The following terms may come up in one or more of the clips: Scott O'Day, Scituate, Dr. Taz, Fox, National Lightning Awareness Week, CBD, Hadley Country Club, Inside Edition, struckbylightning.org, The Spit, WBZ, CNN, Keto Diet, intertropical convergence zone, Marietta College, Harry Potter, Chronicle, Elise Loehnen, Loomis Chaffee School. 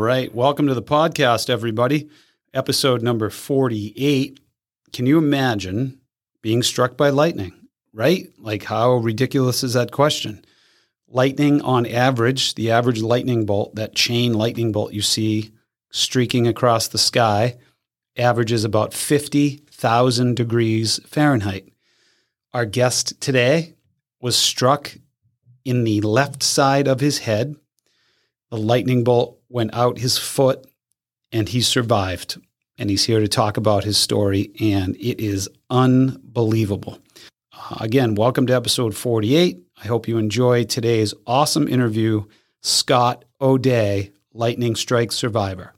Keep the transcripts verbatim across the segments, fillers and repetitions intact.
right. Welcome to the podcast, everybody. Episode number forty-eight. Can you imagine being struck by lightning, right? Like, how ridiculous is that question? Lightning, on average, the average lightning bolt, that chain lightning bolt you see streaking across the sky, averages about fifty thousand degrees Fahrenheit. Our guest today was struck in the left side of his head. The lightning bolt went out his foot, and he survived. And he's here to talk about his story, and it is unbelievable. Uh, again, welcome to episode forty-eight. I hope you enjoy today's awesome interview, Scott O'Day, lightning strike survivor.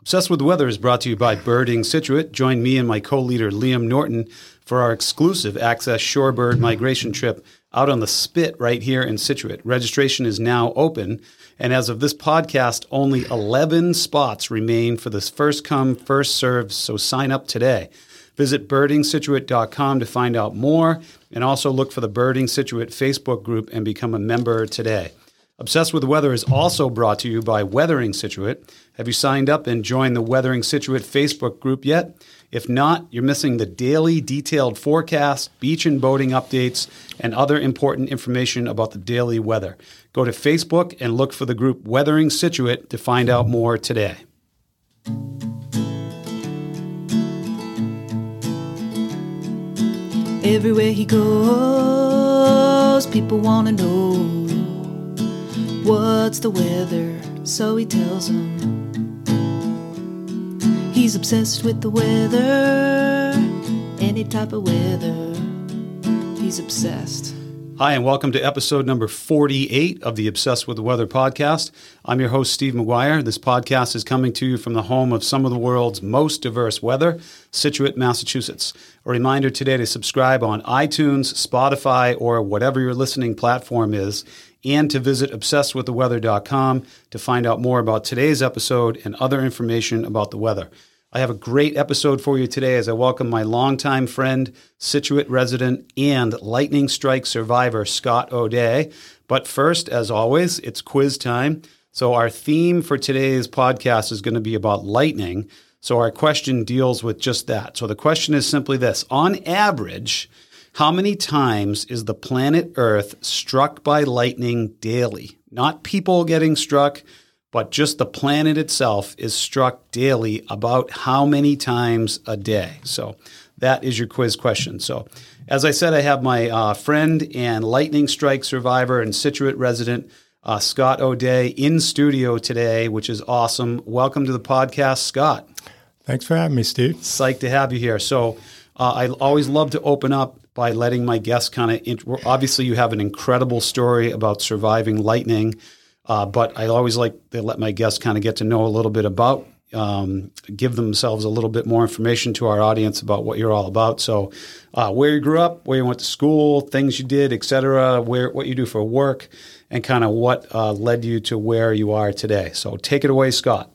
Obsessed with the Weather is brought to you by Birding Scituate. Join me and my co-leader, Liam Norton, for our exclusive Access Shorebird migration trip out on the Spit right here in Scituate. Registration is now open, and as of this podcast, only eleven spots remain for this first-come, first-served, so sign up today. Visit birding scituate dot com to find out more, and also look for the Birding Scituate Facebook group and become a member today. Obsessed with the Weather is also brought to you by Weathering Scituate. Have you signed up and joined the Weathering Scituate Facebook group yet? If not, you're missing the daily detailed forecast, beach and boating updates, and other important information about the daily weather. Go to Facebook and look for the group Weathering Scituate to find out more today. Everywhere he goes, people want to know, what's the weather? So he tells them. He's obsessed with the weather, any type of weather. He's obsessed. Hi, and welcome to episode number forty-eight of the Obsessed with the Weather podcast. I'm your host, Steve McGuire. This podcast is coming to you from the home of some of the world's most diverse weather, Scituate, Massachusetts. A reminder today to subscribe on iTunes, Spotify, or whatever your listening platform is, and to visit obsessed with the weather dot com to find out more about today's episode and other information about the weather. I have a great episode for you today as I welcome my longtime friend, Scituate resident, and lightning strike survivor, Scott O'Day. But first, as always, it's quiz time. So our theme for today's podcast is going to be about lightning. So our question deals with just that. So the question is simply this. On average, how many times is the planet Earth struck by lightning daily? Not people getting struck, but just the planet itself is struck daily about how many times a day. So that is your quiz question. So as I said, I have my uh, friend and lightning strike survivor and Scituate resident, uh, Scott O'Day, in studio today, which is awesome. Welcome to the podcast, Scott. Thanks for having me, Steve. Psyched to have you here. So uh, I always love to open up by letting my guests kind of, int- obviously you have an incredible story about surviving lightning, uh, but I always like to let my guests kind of get to know a little bit about, um, give themselves a little bit more information to our audience about what you're all about. So uh, where you grew up, where you went to school, things you did, et cetera, where, what you do for work, and kind of what uh, led you to where you are today. So take it away, Scott.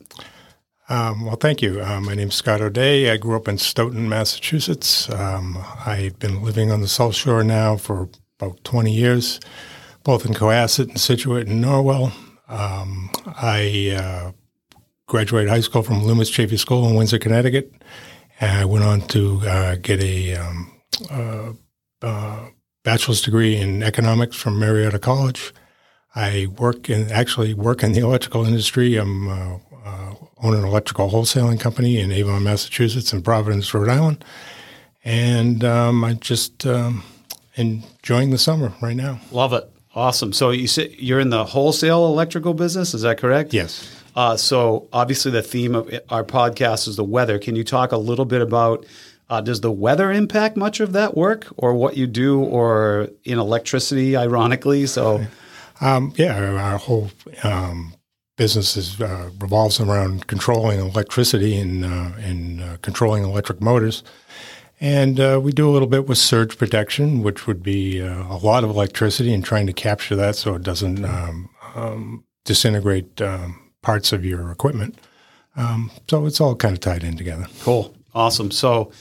Um, well, thank you. Uh, my name's Scott O'Day. I grew up in Stoughton, Massachusetts. Um, I've been living on the South Shore now for about twenty years, both in Cohasset and Scituate and Norwell. Um, I uh, graduated high school from Loomis Chaffee School in Windsor, Connecticut, and I went on to uh, get a um, uh, uh, bachelor's degree in economics from Marietta College. I work in actually work in the electrical industry. I'm uh, uh, own an electrical wholesaling company in Avon, Massachusetts, and Providence, Rhode Island. And um, I'm just um, enjoying the summer right now. Love it. Awesome. So you sit, you're in the wholesale electrical business, is that correct? Yes. Uh, so obviously the theme of our podcast is the weather. Can you talk a little bit about uh, does the weather impact much of that work or what you do or in electricity, ironically? So, um, yeah, our whole um businesses uh, revolves around controlling electricity and uh, and uh, controlling electric motors. And uh, we do a little bit with surge protection, which would be uh, a lot of electricity and trying to capture that so it doesn't um, um, disintegrate um, parts of your equipment. Um, so it's all kind of tied in together. Cool. Awesome. So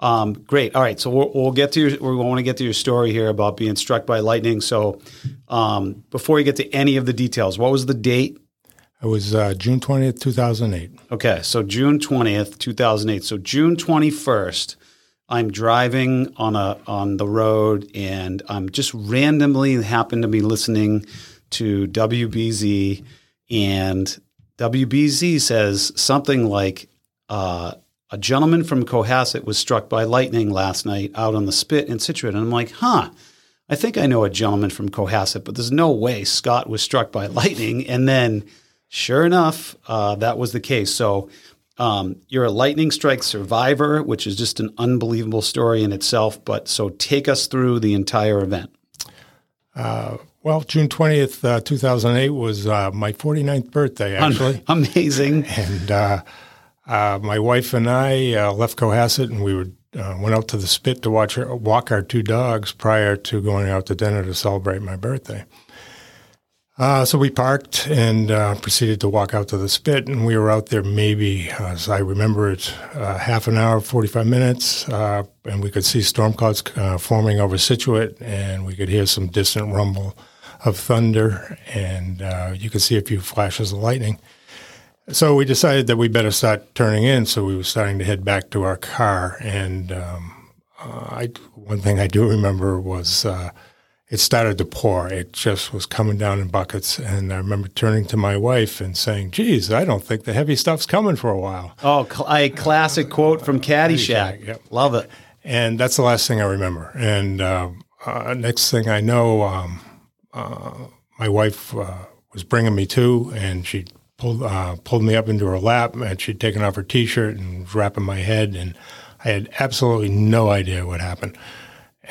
um, great. All right. So we'll, we'll get to your, we want to get to your story here about being struck by lightning. So um, before you get to any of the details, what was the date? It was uh, June twentieth, two thousand eight. Okay, so June twentieth, two thousand eight. So June twenty-first, I'm driving on a on the road, and I'm just randomly happened to be listening to W B Z, and W B Z says something like, uh, a gentleman from Cohasset was struck by lightning last night out on the Spit in Scituate. And I'm like, huh, I think I know a gentleman from Cohasset, but there's no way Scott was struck by lightning. And then sure enough, uh, that was the case. So um, you're a lightning strike survivor, which is just an unbelievable story in itself. But so take us through the entire event. Uh, well, June twentieth, uh, two thousand eight was uh, my forty-ninth birthday, actually. Amazing. And uh, uh, my wife and I uh, left Cohasset, and we were, uh, went out to the Spit to watch her, walk our two dogs prior to going out to dinner to celebrate my birthday. Uh, so we parked and uh, proceeded to walk out to the Spit, and we were out there maybe, as I remember it, uh, half an hour, forty-five minutes, uh, and we could see storm clouds uh, forming over Scituate, and we could hear some distant rumble of thunder, and uh, you could see a few flashes of lightning. So we decided that we better start turning in, so we were starting to head back to our car, and um, uh, I, one thing I do remember was... Uh, It started to pour. It just was coming down in buckets. And I remember turning to my wife and saying, geez, I don't think the heavy stuff's coming for a while. Oh, cl- a classic uh, quote from Caddyshack. Uh, yep. Love it. And that's the last thing I remember. And uh, uh, next thing I know, um, uh, my wife uh, was bringing me to, and she pulled uh, pulled me up into her lap, and she'd taken off her T-shirt and was wrapping my head. And I had absolutely no idea what happened.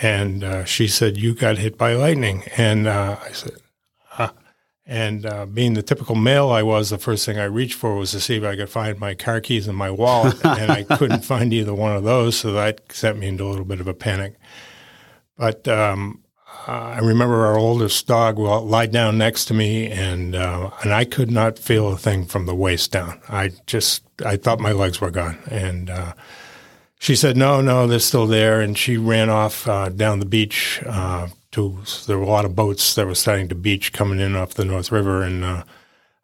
And uh, she said, you got hit by lightning. And uh, I said, huh. And uh, being the typical male I was, the first thing I reached for was to see if I could find my car keys and my wallet. And I couldn't find either one of those, so that sent me into a little bit of a panic. But um, I remember our oldest dog lied down next to me, and uh, and I could not feel a thing from the waist down. I just I thought my legs were gone. And uh she said, no, no, they're still there, and she ran off uh, down the beach. Uh, to there were a lot of boats that were starting to beach coming in off the North River, and, uh,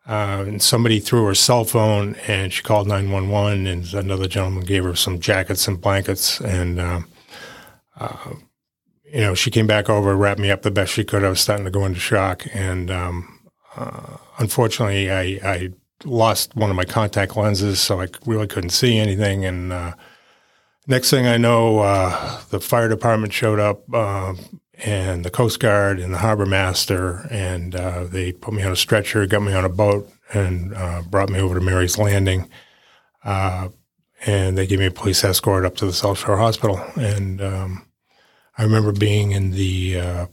uh, and somebody threw her cell phone, and she called nine one one, and another gentleman gave her some jackets and blankets, and uh, uh, you know, she came back over, wrapped me up the best she could. I was starting to go into shock, and um, uh, unfortunately, I, I lost one of my contact lenses, so I really couldn't see anything, and uh, next thing I know, uh, the fire department showed up, uh, and the Coast Guard and the harbor master, and uh, they put me on a stretcher, got me on a boat, and uh, brought me over to Mary's Landing. Uh, and they gave me a police escort up to the South Shore Hospital. And um, I remember being in the uh,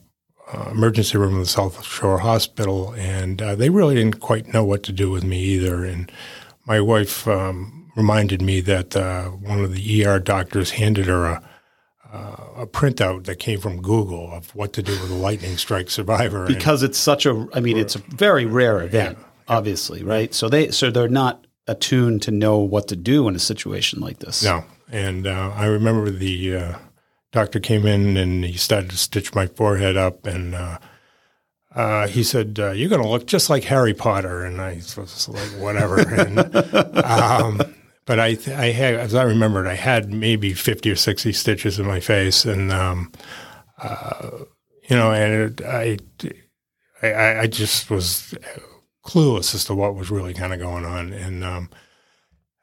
uh, emergency room of the South Shore Hospital, and uh, they really didn't quite know what to do with me either. And my wife... Um, reminded me that uh, one of the E R doctors handed her a, uh, a printout that came from Google of what to do with a lightning strike survivor. Because and, it's such a, I mean, it's a very rare event, yeah, obviously, right? So, they, so they're not attuned to know what to do in a situation like this. No. And uh, I remember the uh, doctor came in and he started to stitch my forehead up, and uh, Uh, he said, uh, you're going to look just like Harry Potter. And I was like, whatever. and, um, but I, th- I had, as I remembered, I had maybe fifty or sixty stitches in my face. And, um, uh, you know, and it, I, I, I just was clueless as to what was really kind of going on. And, um,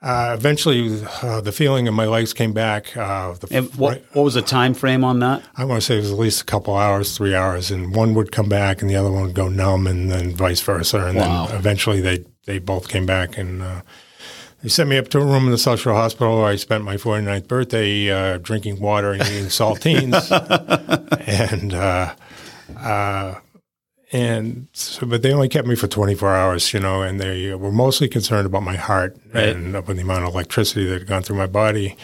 Uh, eventually, uh, the feeling in my legs came back. Uh, the and what, right, what was the time frame on that? I want to say it was at least a couple hours, three hours, and one would come back and the other one would go numb, and then vice versa. And wow. Then eventually they, they both came back, and uh, they sent me up to a room in the South Shore Hospital where I spent my forty-ninth birthday uh, drinking water and eating saltines. and uh, uh, And so, but they only kept me for twenty-four hours, you know, and they were mostly concerned about my heart, right, and up with the amount of electricity that had gone through my body.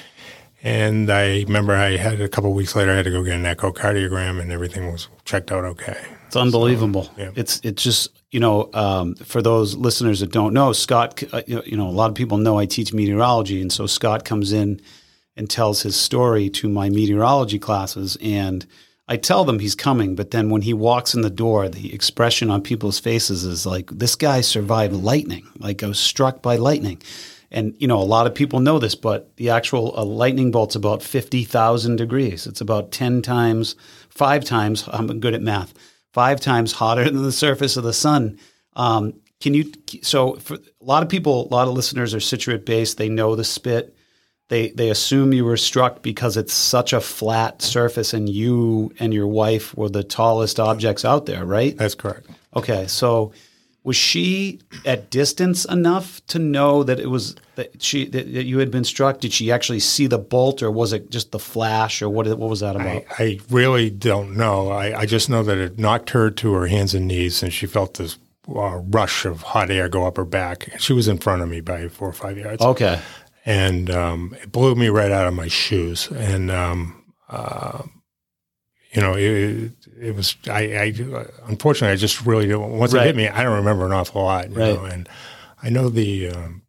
And I remember I had a couple of weeks later, I had to go get an echocardiogram, and everything was checked out okay. It's unbelievable. So, yeah. It's it's just, you know, um, for those listeners that don't know, Scott, uh, you know, a lot of people know I teach meteorology. And so Scott comes in and tells his story to my meteorology classes, and I tell them he's coming, but then when he walks in the door, the expression on people's faces is like, this guy survived lightning, like I was struck by lightning. And, you know, a lot of people know this, but the actual uh, lightning bolt's about fifty thousand degrees. It's about ten times, five times, I'm good at math, five times hotter than the surface of the sun. Um, can you, so for a lot of people, a lot of listeners are Scituate based. They know the spit. They they assume you were struck because it's such a flat surface and you and your wife were the tallest objects out there, right? That's correct. Okay. So was she at distance enough to know that it was that she that you had been struck? Did she actually see the bolt, or was it just the flash, or what what was that about? I, I really don't know. I, I just know that it knocked her to her hands and knees, and she felt this uh, rush of hot air go up her back. She was in front of me by four or five yards. Okay. And um, it blew me right out of my shoes. And, um, uh, you know, it, it was, I, I, unfortunately, I just really, once right. it hit me, I don't remember an awful lot. You right. know? And I know the um,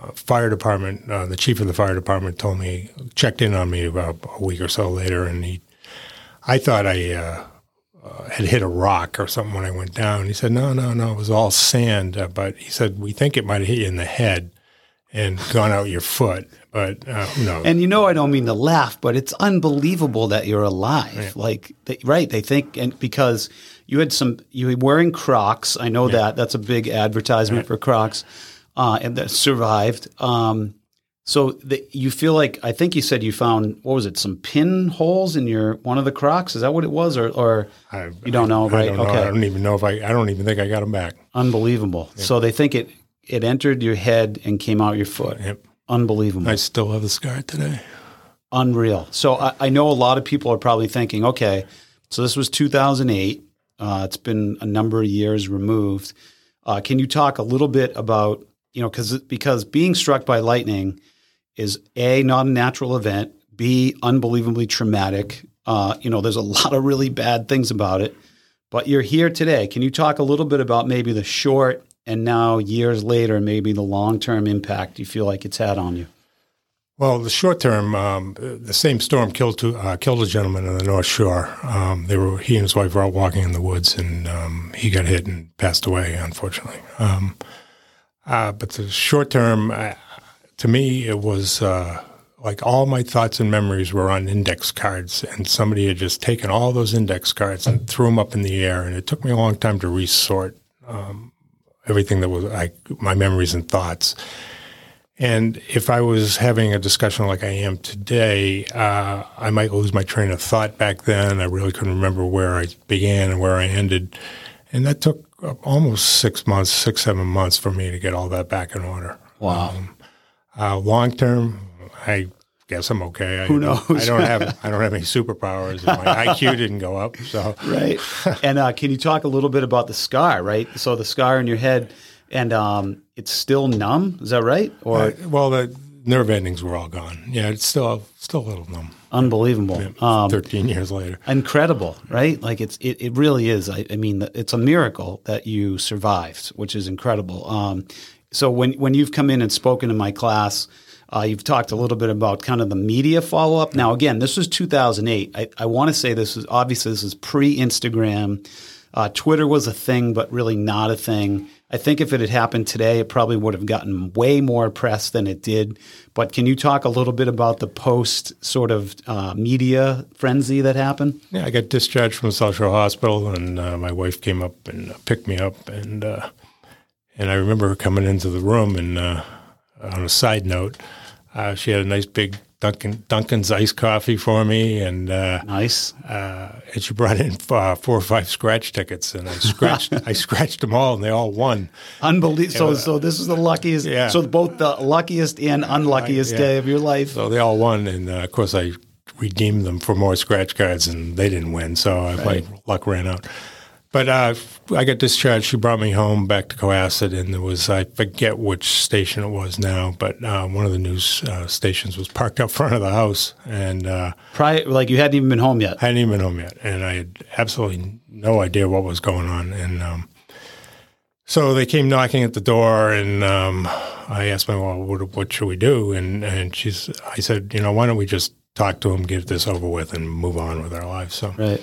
uh, fire department, uh, the chief of the fire department told me, checked in on me about a week or so later. And he, I thought I uh, uh, had hit a rock or something when I went down. He said, no, no, no, it was all sand. Uh, but he said, we think it might have hit you in the head and gone out your foot, but uh, no. And you know, I don't mean to laugh, but it's unbelievable that you're alive. Yeah. Like, they, right? They think, and because you had some, you were wearing Crocs. I know yeah. that that's a big advertisement yeah. for Crocs, uh, and that survived. Um, so the, you feel like I think you said you found what was it? Some pinholes in your one of the Crocs? Is that what it was, or, or I, you don't I, know? Right? I don't okay. know. I don't even know if I. I don't even think I got them back. Unbelievable. Yeah. So they think it. It entered your head and came out your foot. Yep. Unbelievable. I still have the scar today. Unreal. So I, I know a lot of people are probably thinking, okay, so this was two thousand eight. Uh, it's been a number of years removed. Uh, can you talk a little bit about, you know, because because being struck by lightning is, A, not a natural event, B, unbelievably traumatic. Uh, you know, there's a lot of really bad things about it. But you're here today. Can you talk a little bit about maybe the short and now, years later, maybe the long-term impact you feel like it's had on you? Well, the short-term, um, the same storm killed two, uh, killed a gentleman on the North Shore. Um, they were he and his wife were out walking in the woods, and um, he got hit and passed away, unfortunately. Um, uh, but the short-term, uh, to me, it was uh, like all my thoughts and memories were on index cards, and somebody had just taken all those index cards and threw them up in the air, and it took me a long time to resort um everything that was I, my memories and thoughts. And if I was having a discussion like I am today, uh, I might lose my train of thought back then. I really couldn't remember where I began and where I ended. And that took almost six months, six, seven months for me to get all that back in order. Wow. Um, uh, long term, I guess I'm okay. I, Who knows? I don't have I don't have any superpowers. And my I Q didn't go up, so right. And uh, can you talk a little bit about the scar? Right, so the scar in your head, and um, it's still numb. Is that right? Or uh, well, the nerve endings were all gone. Yeah, it's still still a little numb. Unbelievable. Yeah, Thirteen um, years later, incredible, right? Like it's it, it really is. I, I mean, it's a miracle that you survived, which is incredible. Um, so when when you've come in and spoken to my class. Uh, you've talked a little bit about kind of the media follow-up. Now, again, this was two thousand eight. I, I want to say this is obviously this is pre-Instagram. Uh, Twitter was a thing, but really not a thing. I think if it had happened today, it probably would have gotten way more press than it did. But can you talk a little bit about the post sort of uh, media frenzy that happened? Yeah, I got discharged from South Shore Hospital, and uh, my wife came up and picked me up. And uh, and I remember her coming into the room, and uh, on a side note, Uh, she had a nice big Dunkin', Dunkin's iced coffee for me, and uh, nice. Uh, and she brought in uh, four or five scratch tickets, and I scratched. I scratched them all, and they all won. Unbelievable! So, so this is the luckiest. Yeah. So both the luckiest and unluckiest I, yeah. day of your life. So they all won, and uh, of course I redeemed them for more scratch cards, and they didn't win. So right. my luck ran out. But uh, I got discharged. She brought me home back to Cohasset, and there was, I forget which station it was now, but uh, one of the news uh, stations was parked out front of the house. And uh, prior, like you hadn't even been home yet. I hadn't even been home yet. And I had absolutely no idea what was going on. And um, so they came knocking at the door, and um, I asked my mom, well, what, what should we do? And, and she's, I said, you know, why don't we just talk to them, get this over with, and move on with our lives. So, right.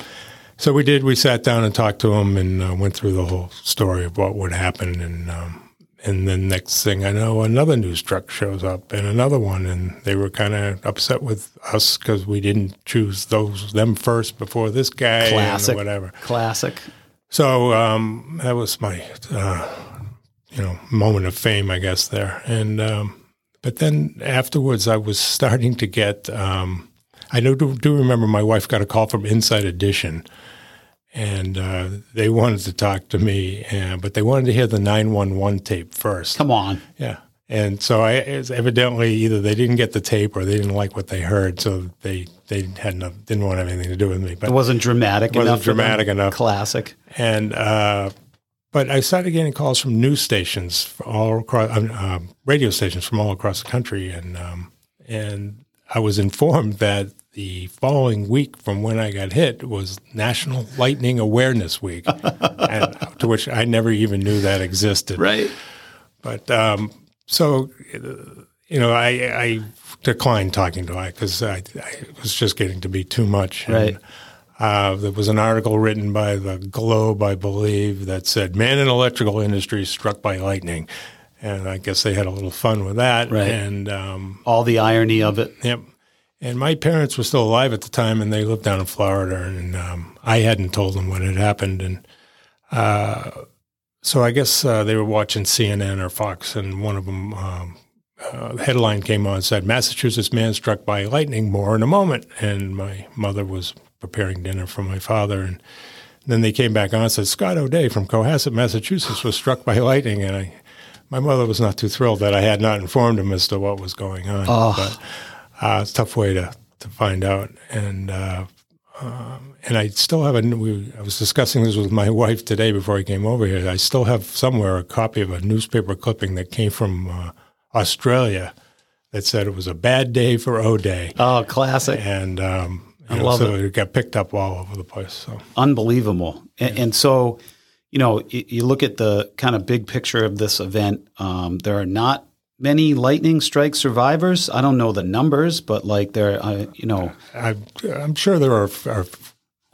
So we did. We sat down and talked to them, and uh, went through the whole story of what would happen. And um, and then next thing I know, another news truck shows up, and another one, and they were kind of upset with us because we didn't choose those them first before this guy. Classic. And whatever. Classic. So um, that was my uh, you know moment of fame, I guess, there. And um, but then afterwards, I was starting to get. Um, I do, do remember my wife got a call from Inside Edition, and uh, they wanted to talk to me, and, but they wanted to hear the nine one one tape first. Come on. Yeah. And so I it's evidently either they didn't get the tape or they didn't like what they heard, so they, they had no, didn't want to have anything to do with me. But it wasn't dramatic enough. It wasn't dramatic enough. Classic. And uh, but I started getting calls from news stations, from all across, uh, radio stations from all across the country, and um, and I was informed that the following week from when I got hit was National Lightning Awareness Week, and, to which I never even knew that existed. Right. But um, so, you know, I, I declined talking to her because I, I was just getting to be too much. Right. And, uh, there was an article written by the Globe, I believe, that said, "Man in electrical industry struck by lightning." And I guess they had a little fun with that. Right. And um, all the irony of it. Yep. And my parents were still alive at the time, and they lived down in Florida, and um, I hadn't told them what had happened. And uh, so I guess uh, they were watching C N N or Fox, and one of them, um, uh, the headline came on and said, "Massachusetts man struck by lightning, more in a moment." And my mother was preparing dinner for my father, and then they came back on and said, "Scott O'Day from Cohasset, Massachusetts was struck by lightning." And I... My mother was not too thrilled that I had not informed him as to what was going on. Oh. But uh, it's a tough way to, to find out. And uh, um, and I still have a we, – I was discussing this with my wife today before I came over here. I still have somewhere a copy of a newspaper clipping that came from uh, Australia that said it was a bad day for O'Day. Oh, classic. And um, I know, love so it. It got picked up all over the place. So unbelievable. And, yeah. and so – You know, you look at the kind of big picture of this event. Um, there are not many lightning strike survivors. I don't know the numbers, but like there, uh, you know, I, I'm sure there are, are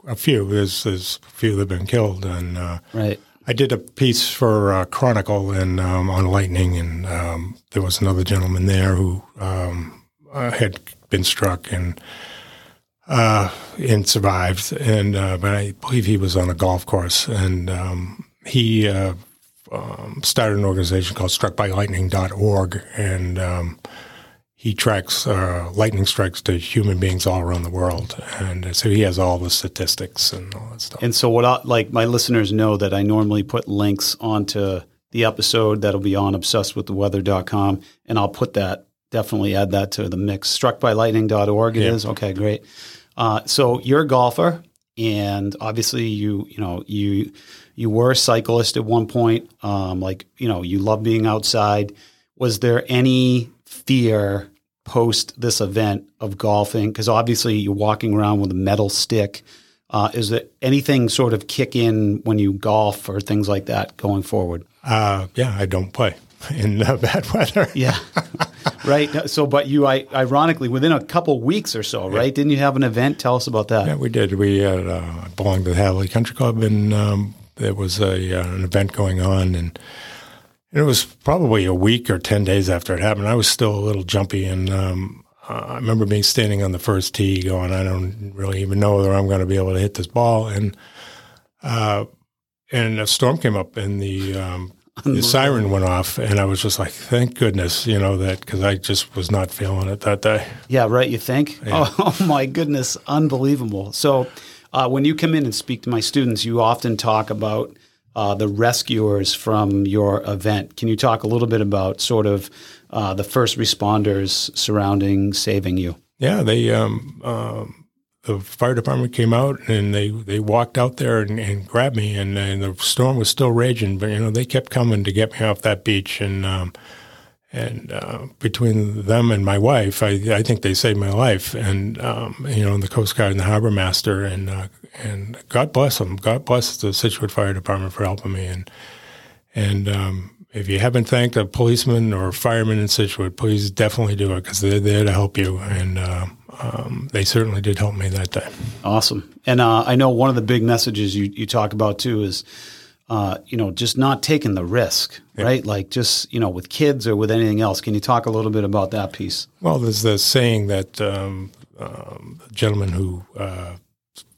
a few. There's, there's a few that have been killed, and uh, right. I did a piece for uh, Chronicle and um, on lightning, and um, there was another gentleman there who um, uh, had been struck and. Uh, and survived, and uh, but I believe he was on a golf course, and um, he uh, um, started an organization called struck by lightning dot org, and um, he tracks uh, lightning strikes to human beings all around the world, and so he has all the statistics and all that stuff. And so, what I, like my listeners know that I normally put links onto the episode that'll be on obsessed with the weather dot com, and I'll put that. Definitely add that to the mix. struck by lightning dot org it yeah. is. Okay, great. Uh, so you're a golfer, and obviously you you know you you were a cyclist at one point. Um, like you know you love being outside. Was there any fear post this event of golfing? Because obviously you're walking around with a metal stick. Uh, is there anything sort of kick in when you golf or things like that going forward? Uh, yeah, I don't play in uh, bad weather. Yeah. Right. So, but you, I, ironically, within a couple weeks or so, right? Yeah. Didn't you have an event? Tell us about that. Yeah, we did. We had, uh, I belonged to the Hadley Country Club, and um, there was a uh, an event going on, and it was probably a week or ten days after it happened. I was still a little jumpy, and um, I remember being standing on the first tee, going, "I don't really even know whether I'm going to be able to hit this ball," and uh, and a storm came up, and the um, The siren went off, and I was just like, thank goodness, you know, that because I just was not feeling it that day. Yeah, right, you think? Yeah. Oh, oh, my goodness, unbelievable. So uh, when you come in and speak to my students, you often talk about uh, the rescuers from your event. Can you talk a little bit about sort of uh, the first responders surrounding saving you? Yeah, they um, um, – the fire department came out, and they, they walked out there and, and grabbed me, and, and the storm was still raging, but, you know, they kept coming to get me off that beach. And um, and uh, between them and my wife, I, I think they saved my life, and, um, you know, and the Coast Guard and the harbor master, and uh, and God bless them. God bless the Scituate Fire Department for helping me. And and um, if you haven't thanked a policeman or a fireman in Scituate, please definitely do it, because they're there to help you. And uh, um, they certainly did help me that day. Awesome. And uh, I know one of the big messages you, you talk about too is, uh, you know, just not taking the risk, yeah. right? Like just, you know, with kids or with anything else. Can you talk a little bit about that piece? Well, there's the saying that um, um, a gentleman who uh,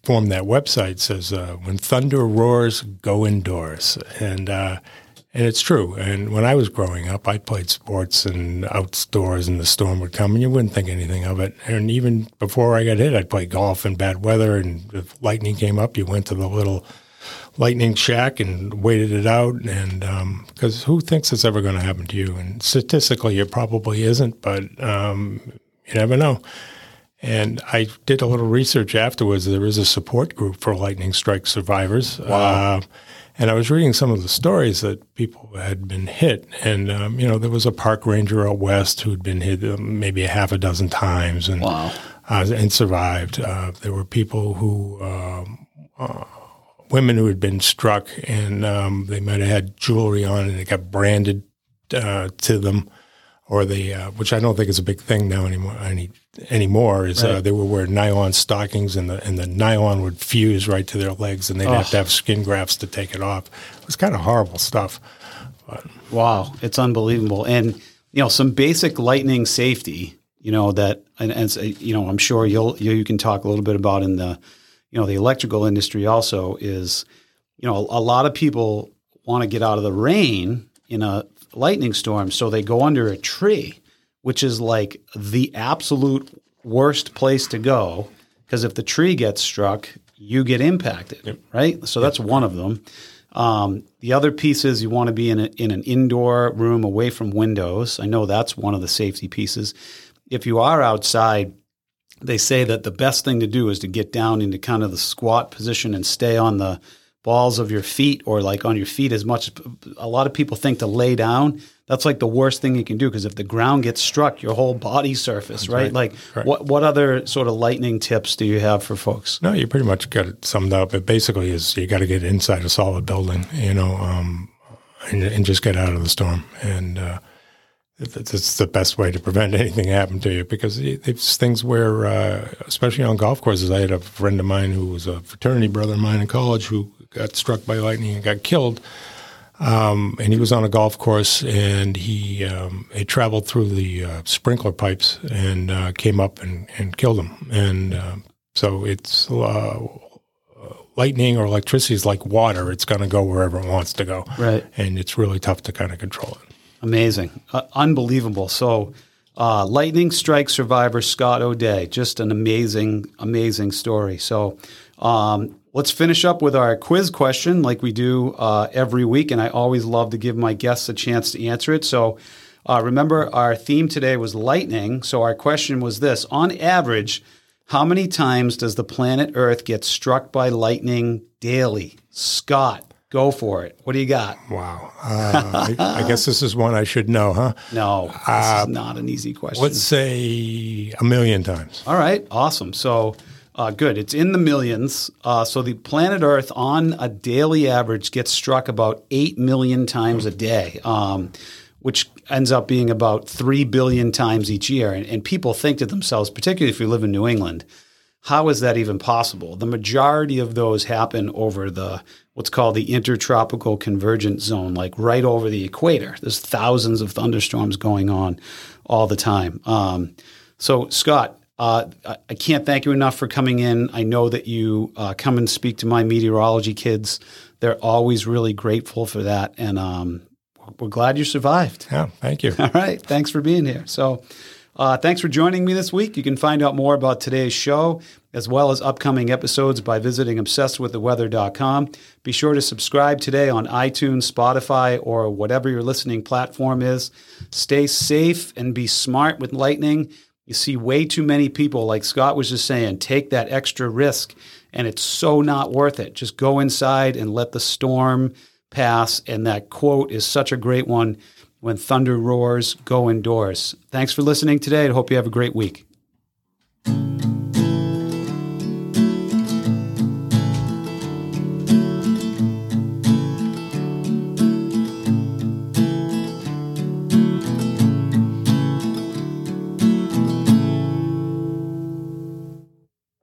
formed that website says, uh, when thunder roars, go indoors. And, uh, And it's true. And when I was growing up, I played sports and outdoors, and the storm would come, and you wouldn't think anything of it. And even before I got hit, I'd play golf in bad weather, and if lightning came up, you went to the little lightning shack and waited it out. And because um, who thinks it's ever going to happen to you? And statistically, it probably isn't, but um, you never know. And I did a little research afterwards. There is a support group for lightning strike survivors. Wow. Uh, And I was reading some of the stories that people had been hit. And, um, you know, there was a park ranger out west who'd been hit um, maybe a half a dozen times and wow. uh, and survived. Uh, there were people who um, uh, – women who had been struck, and um, they might have had jewelry on and it got branded uh, to them. Or they, uh, which I don't think is a big thing now anymore. Any, anymore is right. uh, they would wear nylon stockings, and the and the nylon would fuse right to their legs, and they'd oh. have to have skin grafts to take it off. It was kind of horrible stuff. But. Wow, it's unbelievable, and you know some basic lightning safety. You know that, and, and you know I'm sure you'll you, you can talk a little bit about in the, you know the electrical industry also is, you know a, a lot of people want to get out of the rain in a lightning storm, so they go under a tree, which is like the absolute worst place to go, because if the tree gets struck, you get impacted, yep. right? So that's yep. one of them. Um, the other piece is you want to be in, a, in an indoor room away from windows. I know that's one of the safety pieces. If you are outside, they say that the best thing to do is to get down into kind of the squat position and stay on the balls of your feet, or like on your feet as much. A lot of people think to lay down. That's like the worst thing you can do, because if the ground gets struck, your whole body surface, right? right? Like right. what what other sort of lightning tips do you have for folks? No, you pretty much got it summed up. It basically is you got to get inside a solid building, you know, um, and, and just get out of the storm. And uh, it's the best way to prevent anything happening to you, because it's things where, uh, especially on golf courses, I had a friend of mine who was a fraternity brother of mine in college who got struck by lightning and got killed. Um, and he was on a golf course, and he um, it traveled through the uh, sprinkler pipes and uh, came up and, and killed him. And uh, so it's uh, lightning or electricity is like water. It's going to go wherever it wants to go. Right. And it's really tough to kind of control it. Amazing. Uh, unbelievable. So uh, lightning strike survivor Scott O'Day, just an amazing, amazing story. So um let's finish up with our quiz question like we do uh, every week, and I always love to give my guests a chance to answer it. So uh, remember, our theme today was lightning, so our question was this. On average, how many times does the planet Earth get struck by lightning daily? Scott, go for it. What do you got? Wow. Uh, I, I guess this is one I should know, huh? No, this uh, is not an easy question. Let's say a million times. All right, awesome. So... Uh, good. It's in the millions. Uh, so the planet Earth on a daily average gets struck about eight million times a day, um, which ends up being about three billion times each year. And, and people think to themselves, particularly if you live in New England, how is that even possible? The majority of those happen over the what's called the intertropical convergence zone, like right over the equator. There's thousands of thunderstorms going on all the time. Um, so, Scott, Uh, I can't thank you enough for coming in. I know that you uh, come and speak to my meteorology kids. They're always really grateful for that, and um, we're glad you survived. Yeah, thank you. All right, thanks for being here. So uh, thanks for joining me this week. You can find out more about today's show as well as upcoming episodes by visiting obsessed with the weather dot com. Be sure to subscribe today on iTunes, Spotify, or whatever your listening platform is. Stay safe and be smart with lightning. You see way too many people, like Scott was just saying, take that extra risk, and it's so not worth it. Just go inside and let the storm pass, and that quote is such a great one. When thunder roars, go indoors. Thanks for listening today, and hope you have a great week.